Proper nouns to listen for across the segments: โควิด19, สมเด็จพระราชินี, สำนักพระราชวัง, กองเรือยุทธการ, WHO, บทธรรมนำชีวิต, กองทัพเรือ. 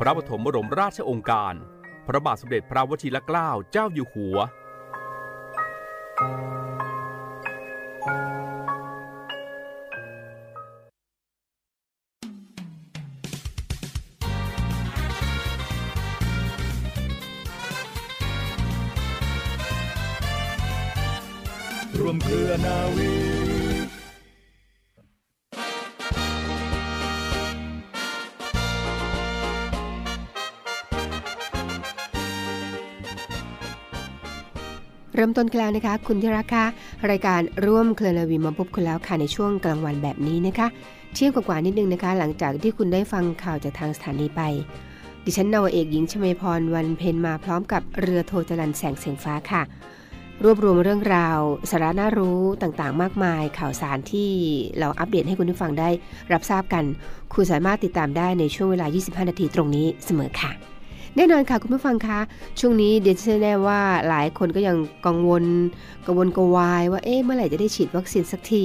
พระปฐมบรมราชโองการพระบาทสมเด็จพระวชิรเกล้าเจ้าอยู่หัวร่วมเครือนาวีเริ่มต้นแล้วนะคะคุณที่รักค่ะรายการร่วมเครือนาวีมาพบคุณแล้วค่ะในช่วงกลางวันแบบนี้นะคะเที่ยงกว่านิดนึงนะคะหลังจากที่คุณได้ฟังข่าวจากทางสถานีไปดิฉันนาวาเอกหญิงชมาพรวันเพ็ญมาพร้อมกับเรือโทจรัญแสงเสียงฟ้าค่ะรวบรวมเรื่องราวสาระน่ารู้ต่างๆมากมายข่าวสารที่เราอัปเดตให้คุณผู้ฟังได้รับทราบกันคุณสามารถติดตามได้ในช่วงเวลา25นาทีตรงนี้เสมอค่ะแน่นอนค่ะคุณผู้ฟังคะช่วงนี้เดี๋ยวจะแน่ว่าหลายคนก็ยังกังวลกวายว่าเมื่อไหร่จะได้ฉีดวัคซีนสักที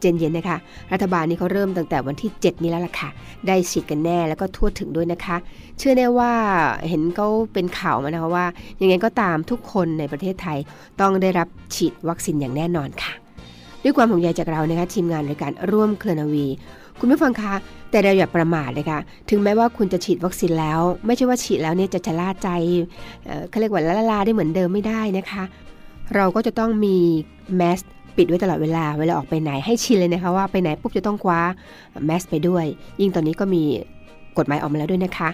เย็นๆนะคะรัฐบาลนี้เขาเริ่มตั้งแต่วันที่7นี้แล้วล่ะค่ะได้ฉีดกันแน่แล้วก็ทั่วถึงด้วยนะคะเชื่อแน่ว่าเห็นเขาเป็นข่าวมานะคะว่ายังไงก็ตามทุกคนในประเทศไทยต้องได้รับฉีดวัคซีนอย่างแน่นอนค่ะด้วยความห่วงใยจากเรานะคะทีมงานรายการร่วมเครือนาวีคุณผู้ฟังคะแต่เราอย่าประมาทนะคะถึงแม้ว่าคุณจะฉีดวัคซีนแล้วไม่ใช่ว่าฉีดแล้วเนี่ยจะชะล่าใจเขาเรียกว่าละลาได้เหมือนเดิมไม่ได้นะคะเราก็จะต้องมีแมสปิดไว้ตลอดเวลาออกไปไหนให้ชินเลยนะคะว่าไปไหนปุ๊บจะต้องคว้าแมสไปด้วยยิ่งตอนนี้ก็มีกฎหมายออกมาแล้วด้วยนะคะ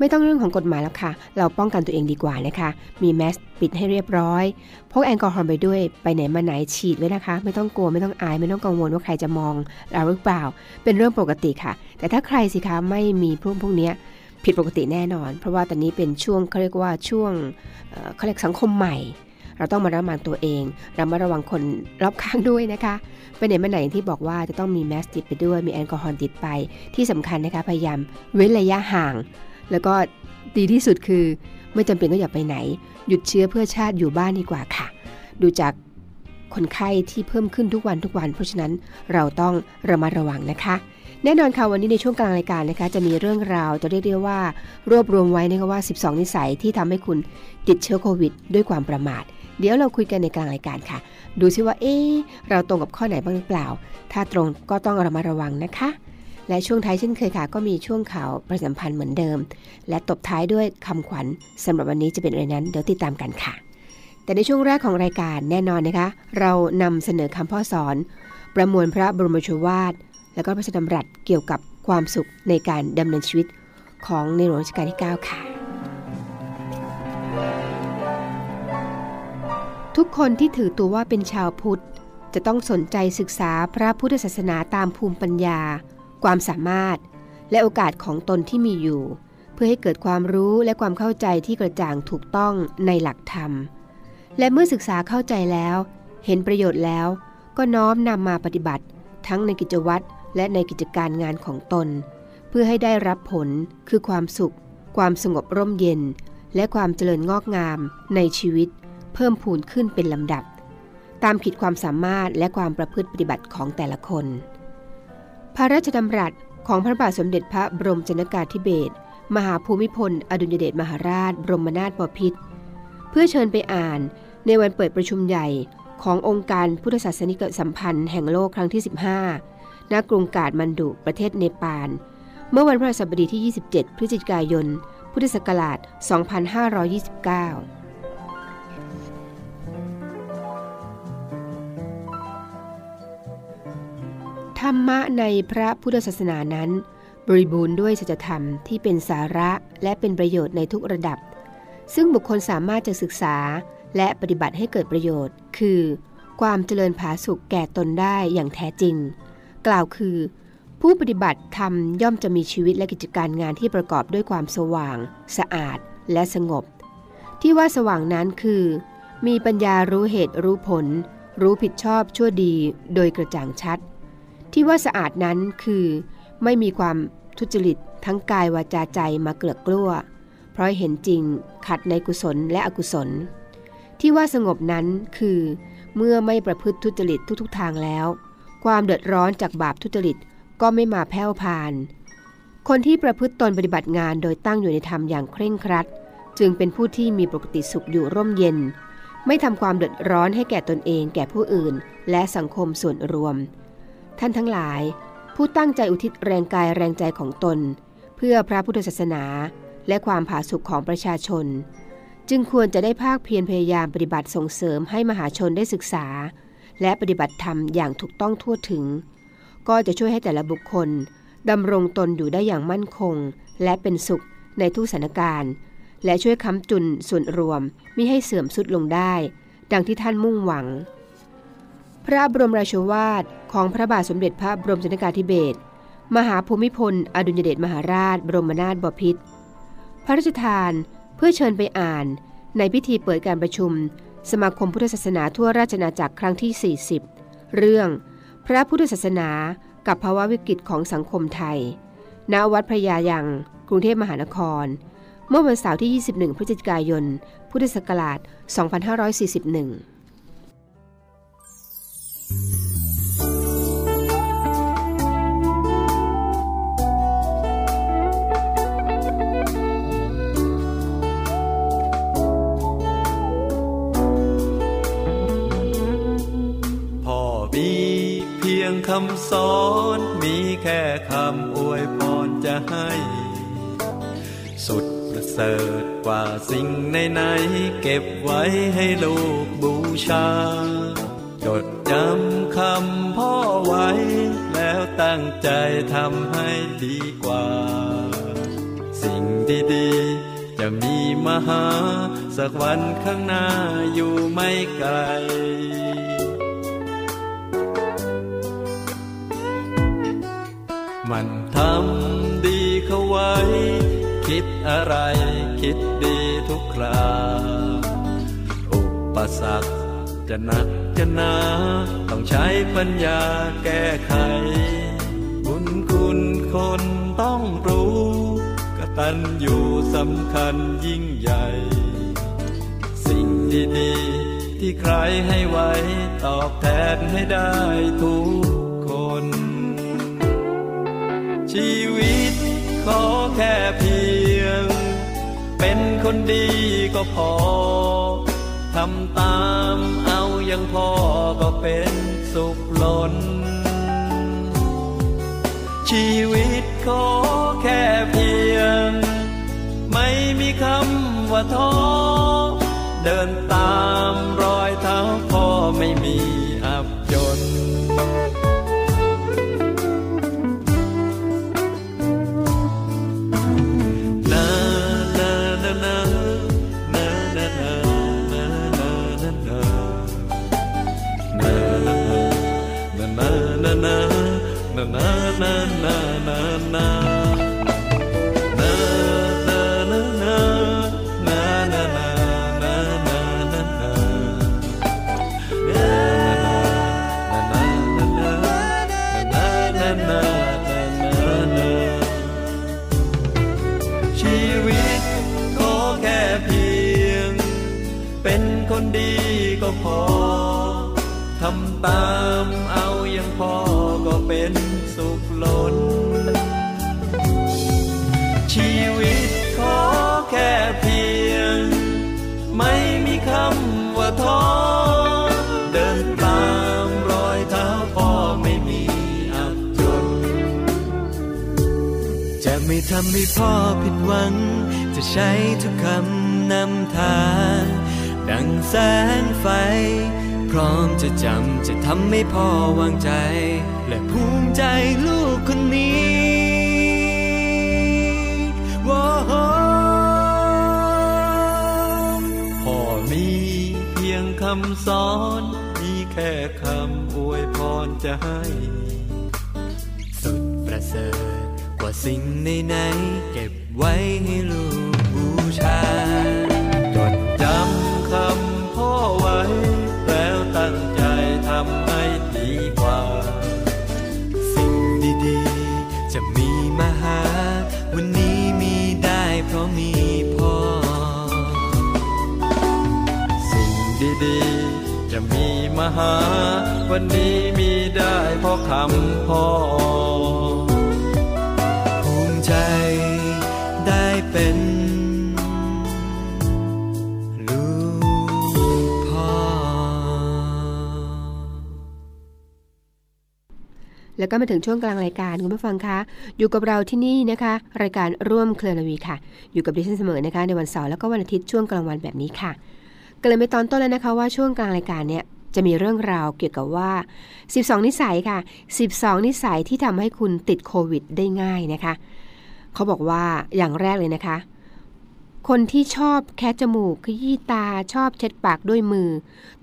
ไม่ต้องเรื่องของกฎหมายแล้วค่ะเราป้องกันตัวเองดีกว่านะคะมีแมสปิดให้เรียบร้อยพกแอลกอฮอล์ไปด้วยไปไหนมาไหนฉีดไว้นะคะไม่ต้องกลัวไม่ต้องอายไม่ต้องกังวลว่าใครจะมองเราหรือเปล่าเป็นเรื่องปกติค่ะแต่ถ้าใครสิคะไม่มีพวกนี้ผิดปกติแน่นอนเพราะว่าตอนนี้เป็นช่วงเขาเรียกว่าช่วงเขาเรียกสังคมใหม่เราต้องมาระมัดตัวเองระมัดระวังคนรอบข้างด้วยนะคะไปไหนมาไหนที่บอกว่าจะต้องมีแมสติดไปด้วยมีแอลกอฮอล์ติดไปที่สำคัญนะคะพยายามเว้นระยะห่างแล้วก็ดีที่สุดคือไม่จำเป็นต้องอย่าไปไหนหยุดเชื้อเพื่อชาติอยู่บ้านดีกว่าค่ะดูจากคนไข้ที่เพิ่มขึ้นทุกวันเพราะฉะนั้นเราต้องระมัดระวังนะคะแน่นอนค่ะวันนี้ในช่วงกลางรายการนะคะจะมีเรื่องราวจะเรียกว่ารวบรวมไว้นะคะว่า12นิสัยที่ทำให้คุณติดเชื้อโควิดด้วยความประมาทเดี๋ยวเราคุยกันในกลางรายการค่ะดูซิว่าเราตรงกับข้อไหนบ้างหรือเปล่าถ้าตรงก็ต้องระมัดระวังนะคะและช่วงท้ายเช่นเคยค่ะก็มีช่วงข่าวประชาสัมพันธ์เหมือนเดิมและตบท้ายด้วยคำขวัญสำหรับวันนี้จะเป็นอะไรนั้นเดี๋ยวติดตามกันค่ะแต่ในช่วงแรกของรายการแน่นอนนะคะเรานำเสนอคำพ่อสอนประมวลพระบรมโชวาทและก็พระราชดำรัสเกี่ยวกับความสุขในการดำเนินชีวิตของในหลวงรัชกาลที่9ค่ะทุกคนที่ถือตัวว่าเป็นชาวพุทธจะต้องสนใจศึกษาพระพุทธศาสนาตามภูมิปัญญาความสามารถและโอกาสของตนที่มีอยู่เพื่อให้เกิดความรู้และความเข้าใจที่กระจ่างถูกต้องในหลักธรรมและเมื่อศึกษาเข้าใจแล้วเห็นประโยชน์แล้วก็น้อมนำมาปฏิบัติทั้งในกิจวัตรและในกิจการงานของตนเพื่อให้ได้รับผลคือความสุขความสงบร่มเย็นและความเจริญงอกงามในชีวิตเพิ่มพูนขึ้นเป็นลำดับตามขีดความสามารถและความประพฤติปฏิบัติของแต่ละคนพระราชดำรัสของพระบาทสมเด็จพระบรมชนกาธิเบศรมหาภูมิพลอดุลยเดชมหาราชบรมนาถบพิตรเพื่อเชิญไปอ่านในวันเปิดประชุมใหญ่ขององค์การพุทธศาสนิกสัมพันธ์แห่งโลกครั้งที่15ณกรุงกาฐมันดุประเทศเนปาลเมื่อวันพฤหัสบดีที่27พฤศจิกายนพุทธศักราช2529ธรรมะในพระพุทธศาสนานั้นบริบูรณ์ด้วยสัจธรรมที่เป็นสาระและเป็นประโยชน์ในทุกระดับซึ่งบุคคลสามารถจะศึกษาและปฏิบัติให้เกิดประโยชน์คือความเจริญผาสุกแก่ตนได้อย่างแท้จริงกล่าวคือ ผู้ปฏิบัติธรรมย่อมจะมีชีวิตและกิจการงานที่ประกอบด้วยความสว่างสะอาดและสงบที่ว่าสว่างนั้นคือมีปัญญารู้เหตุรู้ผลรู้ผิดชอบชั่วดีโดยกระจ่างชัดที่ว่าสะอาดนั้นคือไม่มีความทุจริตทั้งกายวาจาใจมาเกลือกกลั้วเพราะเห็นจริงขัดในกุศลและอกุศลที่ว่าสงบนั้นคือเมื่อไม่ประพฤติทุจริตทุกทางแล้วความเดือดร้อนจากบาปทุจริตก็ไม่มาแผ่วพานคนที่ประพฤติตนปฏิบัติงานโดยตั้งอยู่ในธรรมอย่างเคร่งครัดจึงเป็นผู้ที่มีปกติสุขอยู่ร่มเย็นไม่ทำความเดือดร้อนให้แก่ตนเองแก่ผู้อื่นและสังคมส่วนรวมท่านทั้งหลายผู้ตั้งใจอุทิศแรงกายแรงใจของตนเพื่อพระพุทธศาสนาและความผาสุกของประชาชนจึงควรจะได้ภาคเพียรพยายามปฏิบัติส่งเสริมให้มหาชนได้ศึกษาและปฏิบัติธรรมอย่างถูกต้องทั่วถึงก็จะช่วยให้แต่ละบุคคลดำรงตนอยู่ได้อย่างมั่นคงและเป็นสุขในทุกสถานการณ์และช่วยค้ำจุนส่วนรวมมิให้เสื่อมทรุดลงได้ดังที่ท่านมุ่งหวังพระบรมราโชวาทของพระบาทสมเด็จพระบรมชนกาธิเบศรมหาภูมิพลอดุลยเดชมหาราชบรมนาถบพิตรพระราชทานเพื่อเชิญไปอ่านในพิธีเปิดการประชุมสมาคมพุทธศาสนาทั่วราชอาณาจักรครั้งที่40เรื่องพระพุทธศาสนากับภาวะวิกฤตของสังคมไทยณ วัดพระยายังกรุงเทพมหานครเมื่อวันเสาร์ที่ 21 พฤศจิกายน พุทธศักราช 2541คำสอนมีแค่คำอวยพรจะให้สุดประเสริฐกว่าสิ่งไหนๆเก็บไว้ให้ลูกบูชาจดจำคำพ่อไว้แล้วตั้งใจทำให้ดีกว่าสิ่งดีๆจะมีมาหาสักวันข้างหน้าอยู่ไม่ไกลมันทำดีเข้าไว้คิดอะไรคิดดีทุกคราอุปสรรคจะหนักจะหนาต้องใช้ปัญญาแก้ไขบุญคุณคนต้องรู้กตัญญูสำคัญยิ่งใหญ่สิ่งดีๆที่ใครให้ไว้ตอบแทนให้ได้ทุกคนชีวิตขอแค่เพียงเป็นคนดีก็พอทำตามเอายังพอก็เป็นสุขล้นชีวิตขอแค่เพียงไม่มีคำว่าท้อเดินตามรอยเท้าพ่อไม่มีอับจนชีวิตขอแค่เพียงเป็นคนดีก็พอทำตามเอายังพอก็เป็นสุขล้นชีวิตขอแค่เพียงไม่มีคำว่าท้อเดินตามรอยเท้าพ่อไม่มีอับจนจะไม่ทำให้พ่อผิดหวังจะใช้ทุกคำนำทางดังแสงไฟพร้อมจะจำจะทำให้พ่อวางใจและภูมิใจลูกคนนี้ว้าวพ่อมีเพียงคำสอนมีแค่คำอวยพรจะให้สุดปร ริฐกว่าสิ่งไหนๆเก็บไว้ให้ลูกบูชาจดจำคำพ่อไว้แล้วตั้งใจทำให้ดีกว่าสิ่งดีๆจะมีมาหาวันนี้มีได้เพราะมีพ่อสิ่งดีๆจะมีมาหาวันนี้มีได้เพราะคำพ่อภูมิใจได้เป็นลูกพ่อแล้วก็มาถึงช่วงกลางรายการคุณผู้ฟังคะอยู่กับเราที่นี่นะคะรายการร่วมเครือนาวีค่ะอยู่กับดิฉันเสมอนะคะในวันเสาร์แล้วก็วันอาทิตย์ช่วงกลางวันแบบนี้ค่ะเกริ่นไปตอนต้นแล้วนะคะว่าช่วงกลางรายการเนี่ยจะมีเรื่องราวเกี่ยวกับว่า12นิสัยค่ะ12นิสัยที่ทำให้คุณติดโควิดได้ง่ายนะคะเขาบอกว่าอย่างแรกเลยนะคะคนที่ชอบแคะจมูกขยี้ตาชอบเช็ดปากด้วยมือ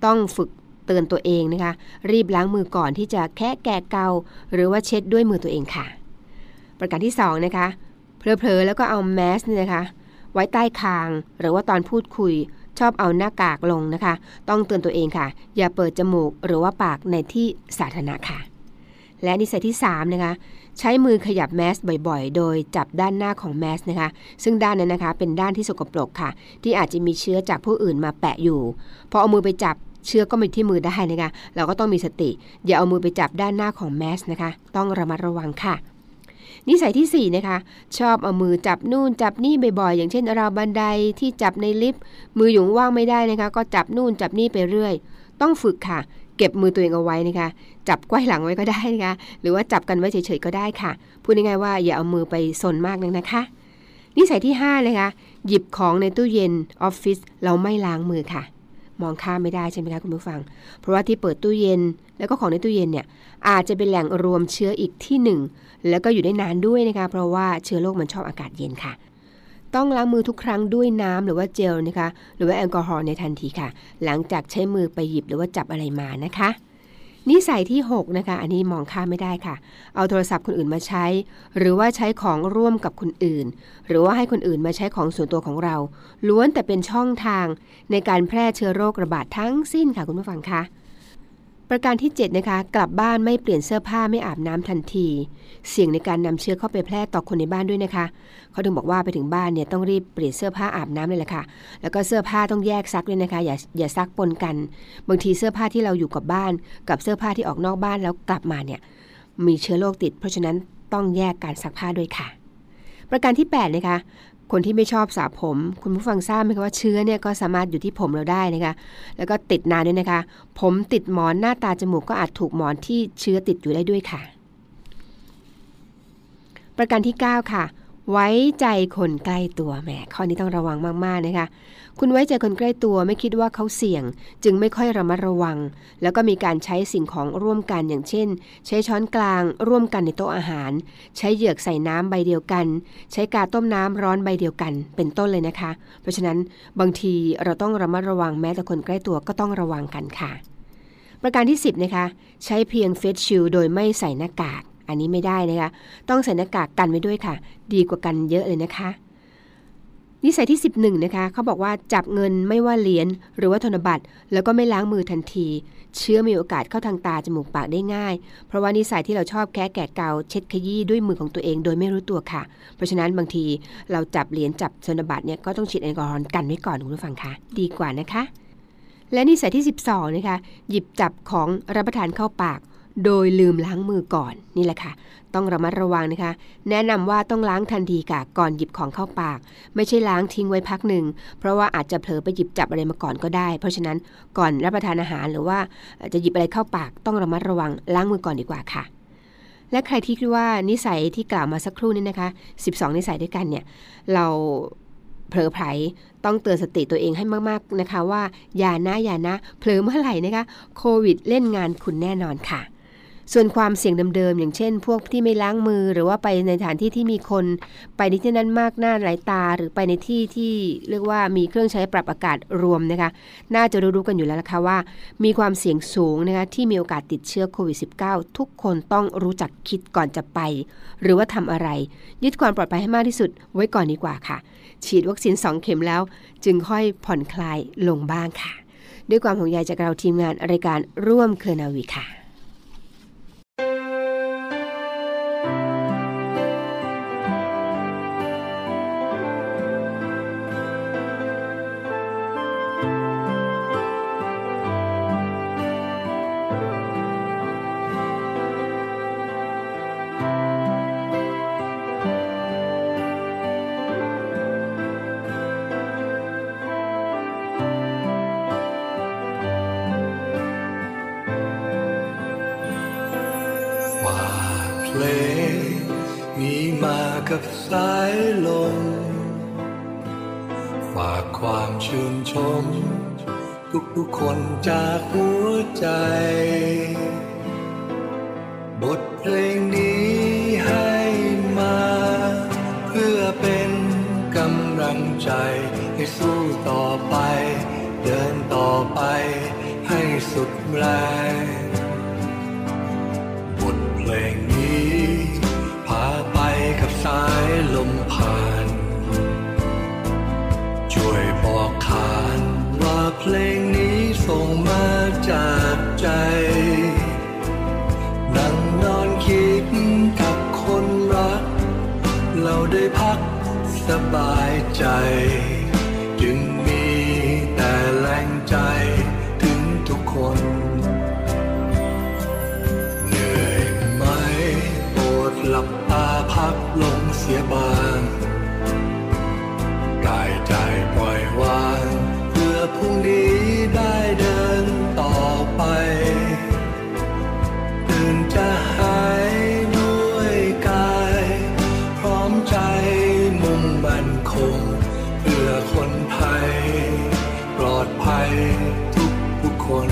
ต้องฝึกเตือนตัวเองนะคะรีบล้างมือก่อนที่จะแคะแกะเกาหรือว่าเช็ดด้วยมือตัวเองค่ะประการที่2นะคะเผลอๆแล้วก็เอาแมสเนี่ยนะคะไว้ใต้คางหรือว่าตอนพูดคุยชอบเอาหน้ากากลงนะคะต้องเตือนตัวเองค่ะอย่าเปิดจมูกหรือว่าปากในที่สาธารณะค่ะและนิสัยที่3นะคะใช้มือขยับแมสบ่อยๆโดยจับด้านหน้าของแมสนะคะซึ่งด้านนั้นนะคะเป็นด้านที่สกปรกค่ะที่อาจจะมีเชื้อจากผู้อื่นมาแปะอยู่พอเอามือไปจับเชื้อก็มาที่มือได้นะคะเราก็ต้องมีสติอย่าเอามือไปจับด้านหน้าของแมสนะคะต้องระมัดระวังค่ะนิสัยที่4นะคะชอบเอามือจับนู่นจับนี่บ่อยๆอย่างเช่นราวบันไดที่จับในลิฟต์มืออยู่ว่างไม่ได้นะคะก็จับนู่นจับนี่ไปเรื่อยต้องฝึกค่ะเก็บมือตัวเองเอาไว้นะคะจับไขว้หลังไว้ก็ได้นะคะหรือว่าจับกันไว้เฉยๆก็ได้ค่ะพูดง่ายๆว่าอย่าเอามือไปซนมากนักนะคะนิสัยที่5นะคะหยิบของในตู้เย็นออฟฟิศเราไม่ล้างมือค่ะมองข้ามไม่ได้ใช่ไหมคะคุณผู้ฟังเพราะว่าที่เปิดตู้เย็นแล้วก็ของในตู้เย็นเนี่ยอาจจะเป็นแหล่งรวมเชื้ออีกที่หนึ่งแล้วก็อยู่ได้นานด้วยนะคะเพราะว่าเชื้อโรคมันชอบอากาศเย็นค่ะต้องล้างมือทุกครั้งด้วยน้ำหรือว่าเจลนะคะหรือว่าแอลกอฮอล์ในทันทีค่ะหลังจากใช้มือไปหยิบหรือว่าจับอะไรมานะคะนิสัยที่6นะคะอันนี้มองข้ามไม่ได้ค่ะเอาโทรศัพท์คนอื่นมาใช้หรือว่าใช้ของร่วมกับคนอื่นหรือว่าให้คนอื่นมาใช้ของส่วนตัวของเราล้วนแต่เป็นช่องทางในการแพร่เชื้อโรคระบาดทั้งสิ้นค่ะคุณผู้ฟังคะประการที่7นะคะกลับบ้านไม่เปลี่ยนเสื้อผ้าไม่อาบน้ำทันทีเสี่ยงในการนำเชื้อเข้าไปแพร่ต่อคนในบ้านด้วยนะคะเขาถึงบอกว่าไปถึงบ้านเนี่ยต้องรีบเปลี่ยนเสื้อผ้าอาบน้ำเลยแหละค่ะแล้วก็เสื้อผ้าต้องแยกซักด้วยนะคะอย่าซักปนกันบางทีเสื้อผ้าที่เราอยู่กับบ้านกับเสื้อผ้าที่ออกนอกบ้านแล้วกลับมาเนี่ยมีเชื้อโรคติดเพราะฉะนั้นต้องแยกการซักผ้าด้วยค่ะประการที่8นะคะคนที่ไม่ชอบสระผมคุณผู้ฟังทราบไหมคะว่าเชื้อเนี่ยก็สามารถอยู่ที่ผมเราได้นะคะแล้วก็ติดนานด้วยนะคะผมติดหมอนหน้าตาจมูกก็อาจถูกหมอนที่เชื้อติดอยู่ได้ด้วยค่ะประการที่9ค่ะไว้ใจคนใกล้ตัวแหมข้อนี้ต้องระวังมากๆนะคะคุณไว้ใจคนใกล้ตัวไม่คิดว่าเขาเสี่ยงจึงไม่ค่อยระมัดระวังแล้วก็มีการใช้สิ่งของร่วมกันอย่างเช่นใช้ช้อนกลางร่วมกันในโต๊ะอาหารใช้เหยือกใส่น้ำใบเดียวกันใช้กาต้มน้ำร้อนใบเดียวกันเป็นต้นเลยนะคะเพราะฉะนั้นบางทีเราต้องระมัดระวังแม้แต่คนใกล้ตัวก็ต้องระวังกันค่ะประการที่10นะคะใช้เพียงเฟสชิลด์โดยไม่ใส่หน้ากากอันนี้ไม่ได้นะคะต้องใส่หน้ากากกันไว้ด้วยค่ะดีกว่ากันเยอะเลยนะคะนิสัยที่11นะคะเขาบอกว่าจับเงินไม่ว่าเหรียญหรือว่าธนบัตรแล้วก็ไม่ล้างมือทันทีเชื้อมีโอกาสเข้าทางตาจมูกปากได้ง่ายเพราะว่านิสัยที่เราชอบแคะแกะเกาเช็ดขยี้ด้วยมือของตัวเองโดยไม่รู้ตัวค่ะเพราะฉะนั้นบางทีเราจับเหรียญจับธนบัตรเนี่ยก็ต้องฉีดแอลกอฮอล์กันไว้ก่อนคุณผู้ฟังคะดีกว่านะคะและนิสัยที่12นะคะหยิบจับของรับประทานเข้าปากโดยลืมล้างมือก่อนนี่แหละค่ะต้องระมัดระวังนะคะแนะนำว่าต้องล้างทันทีค่ะก่อนหยิบของเข้าปากไม่ใช่ล้างทิ้งไว้พักหนึ่งเพราะว่าอาจจะเผลอไปหยิบจับอะไรมาก่อนก็ได้เพราะฉะนั้นก่อนรับประทานอาหารหรือว่าจะหยิบอะไรเข้าปากต้องระมัดระวังล้างมือก่อนดีกว่าค่ะและใครที่คิดว่านิสัยที่กล่าวมาสักครู่นี้นะคะ12นิสัยด้วยกันเนี่ยเราเผลอไผลต้องเตือนสติตัวเองให้มากๆนะคะว่าอย่านะเผลอเมื่อไหร่นะคะโควิดเล่นงานคุณแน่นอนค่ะ ส่วนความเสี่ยงเดิมๆอย่างเช่นพวกที่ไม่ล้างมือหรือว่าไปในสถานที่ที่มีคนไปในที่นั้นมากหน้าหลายตาหรือไปในที่ที่เรียกว่ามีเครื่องใช้ปรับอากาศรวมนะคะน่าจะรู้กันอยู่แล้วนะคะว่ามีความเสี่ยงสูงนะคะที่มีโอกาสติดเชื้อโควิด -19 ทุกคนต้องรู้จักคิดก่อนจะไปหรือว่าทำอะไรยึดความปลอดภัยให้มากที่สุดไว้ก่อนดีกว่าค่ะฉีดวัคซีน2 เข็มแล้วจึงค่อยผ่อนคลายลงบ้างค่ะด้วยความห่วงใยจากเราทีมงานรายการร่วมเครือนาวีค่ะกับสายลมฝากความชื่นชมทุกๆคนจากหัวใจบทเพลงนี้ให้มาเพื่อเป็นกำลังใจให้สู้ต่อไปเดินต่อไปให้สุดแรงบทเพลงนี้พาไปกับสายลมผ่านช่วยบอกขานว่าเพลงนี้ส่งมาจากใจนั่งนอนคิดกับคนรักเราได้พักสบายใจจึงมีแต่แรงใจถึงทุกคนหลับตาพักลงเสียบางกายใจปล่อยวางเพื่อพรุ่งนี้ได้เดินต่อไปตื่นจะหายด้วยกายพร้อมใจมุ่งมั่นคงเพื่อคนไทยปลอดภัยทุกคน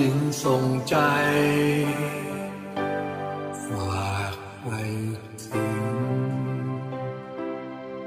จึงส่งใจฝากไว้ถึงคุณพ่อคะวัน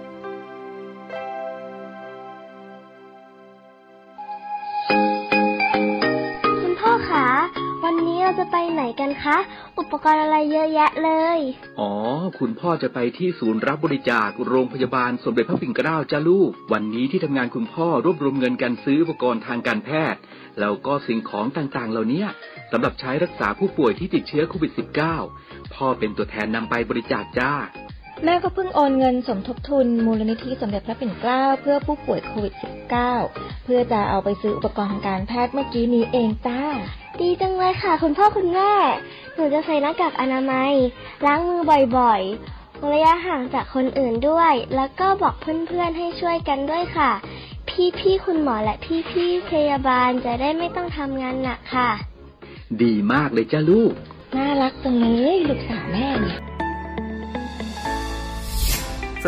นี้เราจะไปไหนกันคะอุปกรณ์อะไรเยอะแยะเลยอ๋อคุณพ่อจะไปที่ศูนย์รับบริจาคโรงพยาบาลสมเด็จพระปิ่นเกล้าจ้าลูกวันนี้ที่ทำงานคุณพ่อรวบรวมเงินกันซื้ออุปกรณ์ทางการแพทย์แล้วก็สิ่งของต่างๆเหล่านี้สำหรับใช้รักษาผู้ป่วยที่ติดเชื้อโควิด -19 พ่อเป็นตัวแทนนำไปบริจาคจ้าแม่ก็เพิ่งโอนเงินสมทบทุนมูลนิธิสมเด็จพระปิ่นเกล้าเพื่อผู้ป่วยโควิด -19 เพื่อจะเอาไปซื้ออุปกรณ์ทางการแพทย์เมื่อกี้นี้เองจ้าดีจังเลยค่ะคุณพ่อคุณแม่หนูจะใส่หน้ากากอนามัยล้างมือบ่อยๆระยะห่างจากคนอื่นด้วยแล้วก็บอกเพื่อนๆให้ช่วยกันด้วยค่ะพี่คุณหมอและพี่พยาบาลจะได้ไม่ต้องทำงานหนักค่ะดีมากเลยจ้าลูกน่ารักจังเลยลูกสาวแม่ส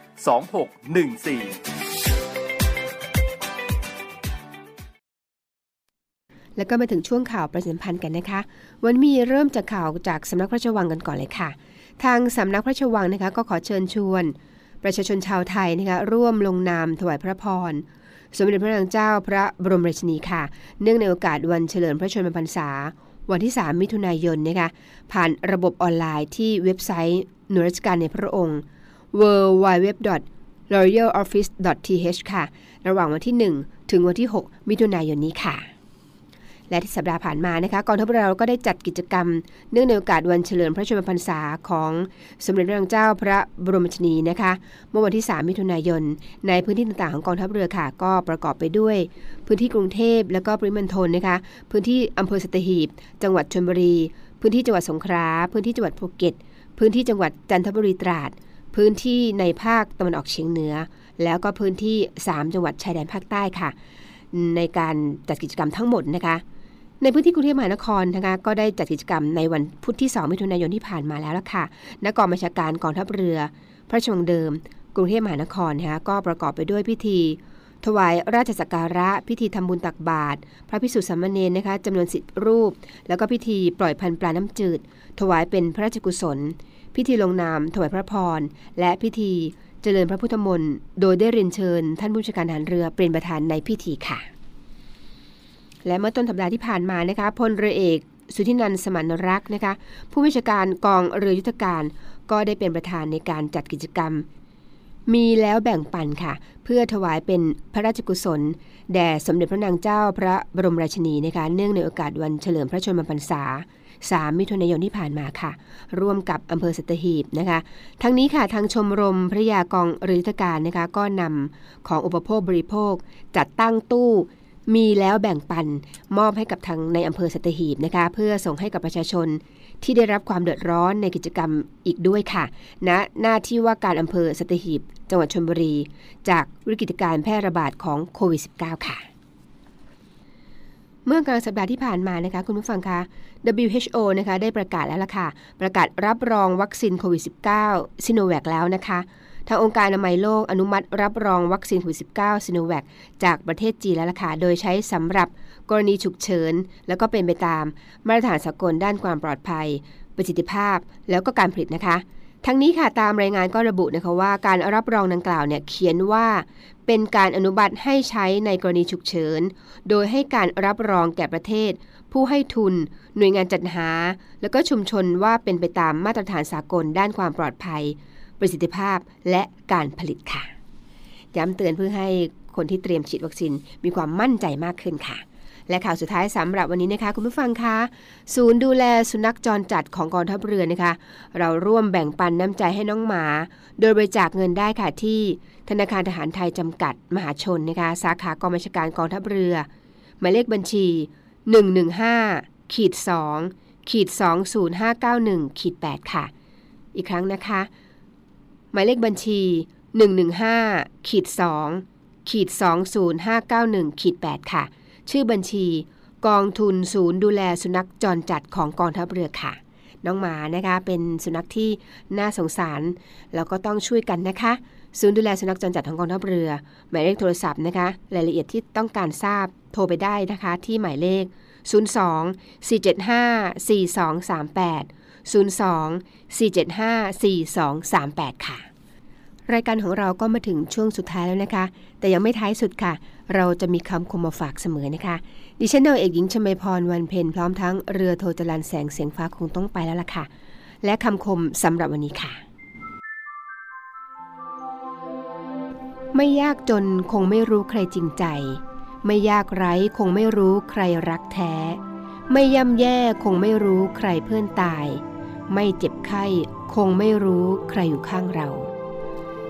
063-442-2614แล้วก็มาถึงช่วงข่าวประชาสัมพันธ์กันนะคะวันนี้เริ่มจากข่าวจากสำนักพระราชวังกันก่อนเลยค่ะทางสำนักพระราชวังนะคะก็ขอเชิญชวนประชาชนชาวไทยนะคะร่วมลงนามถวายพระพรสมเด็จพระนางเจ้าพระบรมราชินีค่ะเนื่องในโอกาสวันเฉลิมพระชนมพรรษาวันที่3มิถุนายนนะคะผ่านระบบออนไลน์ที่เว็บไซต์หน่วยราชการในพระองค์ www.royaloffice.th ค่ะระหว่างวันที่1ถึงวันที่6มิถุนายนนี้ค่ะและที่สัปดาห์ผ่านมานะคะกองทัพเรือก็ได้จัดกิจกรรมเนื่องในโอกาสวันเฉลิมพระชนมพรรษาของสมเด็จพระนางเจ้าพระบรมราชินีนะคะเมื่อวันที่3มิถุนายนในพื้นที่ต่างๆของกองทัพเรือค่ะก็ประกอบไปด้วยพื้นที่กรุงเทพและก็ปริมณฑลนะคะพื้นที่อำเภอสัตหีบจังหวัดชลบุรีพื้นที่จังหวัดสงขลาพื้นที่จังหวัดภูเก็ตพื้นที่จังหวัดจันทบุรีตราดพื้นที่ในภาคตะวันออกเฉียงเหนือแล้วก็พื้นที่3จังหวัดชายแดนภาคใต้ค่ะในการจัดกิจกรรมทั้งหมดนะคะในพื้นที่กรุงเทพมหานครนะคะก็ได้จัดกิจกรรมในวันพุธที่2มิถุนายนที่ผ่านมาแล้วล่ะค่ะณ กองบัญชาการกองทัพเรือพระราชวังเดิมกรุงเทพมหานครนะคะก็ประกอบไปด้วยพิธีถวายราชสักการะพิธีทำบุญตักบาตรพระภิกษุสามเณรนะคะจำนวน10รูปแล้วก็พิธีปล่อยพันธุ์ปลาน้ำจืดถวายเป็นพระราชกุศลพิธีลงนามถวายพระพรและพิธีเจริญพระพุทธมนต์โดยได้เรียนเชิญท่านผู้บัญชาการทหารเรือเป็นประธานในพิธีค่ะและเมื่อต้นสัปดาห์ที่ผ่านมานะคะพลเรือเอกสุธินันท์สมานรักษ์นะคะผู้บัญชาการกองเรือยุทธการก็ได้เป็นประธานในการจัดกิจกรรมมีแล้วแบ่งปันค่ะเพื่อถวายเป็นพระราชกุศลแด่สมเด็จพระนางเจ้าพระบรมราชินีนะคะเนื่องในโอกาสวันเฉลิมพระชนมพรรษา3มิถุนายนที่ผ่านมาค่ะร่วมกับอำเภอสัตหีบนะคะทั้งนี้ค่ะทางชมรมพระยากองเรือยุทธการนะคะก็นำของอุปโภคบริโภคจัดตั้งตู้มีแล้วแบ่งปันมอบให้กับทางในอำเภอสัตหีบนะคะเพื่อส่งให้กับประชาชนที่ได้รับความเดือดร้อนในกิจกรรมอีกด้วยค่ะณหน้าที่ว่าการอำเภอสัตหีบจังหวัดชลบุรีจากวิกฤตการแพร่ระบาดของโควิด -19 ค่ะเมื่อกลางสัปดาห์ที่ผ่านมานะคะคุณผู้ฟังคะ WHO นะคะได้ประกาศแล้วล่ะค่ะประกาศรับรองวัคซีนโควิด -19 ซิโนแวคแล้วนะคะทางองค์การอนามัยโลกอนุมัติรับรองวัคซีนโควิด -19 ซิโนแวคจากประเทศจีนแล้วล่ะค่ะโดยใช้สำหรับกรณีฉุกเฉินแล้วก็เป็นไปตามมาตรฐานสากลด้านความปลอดภัยประสิทธิภาพแล้วก็การผลิตนะคะทั้งนี้ค่ะตามรายงานก็ระบุนะคะว่าการรับรองดังกล่าวเนี่ยเขียนว่าเป็นการอนุมัติให้ใช้ในกรณีฉุกเฉินโดยให้การรับรองแก่ประเทศผู้ให้ทุนหน่วยงานจัดหาแล้วก็ชุมชนว่าเป็นไปตามมาตรฐานสากลด้านความปลอดภัยประสิทธิภาพและการผลิตค่ะย้ำเตือนเพื่อให้คนที่เตรียมฉีดวัคซีนมีความมั่นใจมากขึ้นค่ะและข่าวสุดท้ายสำหรับวันนี้นะคะคุณผู้ฟังคะศูนย์ดูแลสุนัขจรจัดของกองทัพเรือนะคะเราร่วมแบ่งปันน้ำใจให้น้องหมาโดยบริจาคเงินได้ค่ะที่ธนาคารทหารไทยจำกัดมหาชนนะคะสาขากองบัญชาการกองทัพเรือหมายเลขบัญชี 115-2-20591-8 ค่ะอีกครั้งนะคะหมายเลขบัญชี 115-2-20591-8 ค่ะชื่อบัญชีกองทุนศูนย์ดูแลสุนัขจรจัดของกองทัพเรือค่ะน้องหมานะคะเป็นสุนัขที่น่าสงสารเราก็ต้องช่วยกันนะคะศูนย์ดูแลสุนัขจรจัดของกองทัพเรือหมายเลขโทรศัพท์นะคะรายละเอียดที่ต้องการทราบโทรไปได้นะคะที่หมายเลข02-475-4238 02-475-4238 ค่ะรายการของเราก็มาถึงช่วงสุดท้ายแล้วนะคะแต่ยังไม่ท้ายสุดค่ะเราจะมีคำคมมาฝากเสมอนะคะดิฉันเอกหญิงชมาพรวันเพ็ญพร้อมทั้งเรือโทจรัญแสงเสียงฟ้าคงต้องไปแล้วล่ะค่ะและคำคมสำหรับวันนี้ค่ะไม่ยากจนคงไม่รู้ใครจริงใจ ไม่ยากไร้คงไม่รู้ใครรักแท้ไม่ย่ำแย่คงไม่รู้ใครเพื่อนตายไม่เจ็บไข้คงไม่รู้ใครอยู่ข้างเรา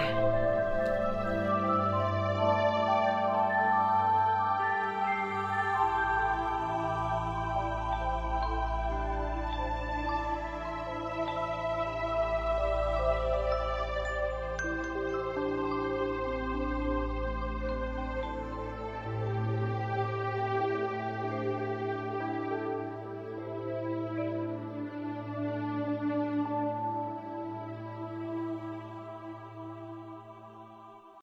ะ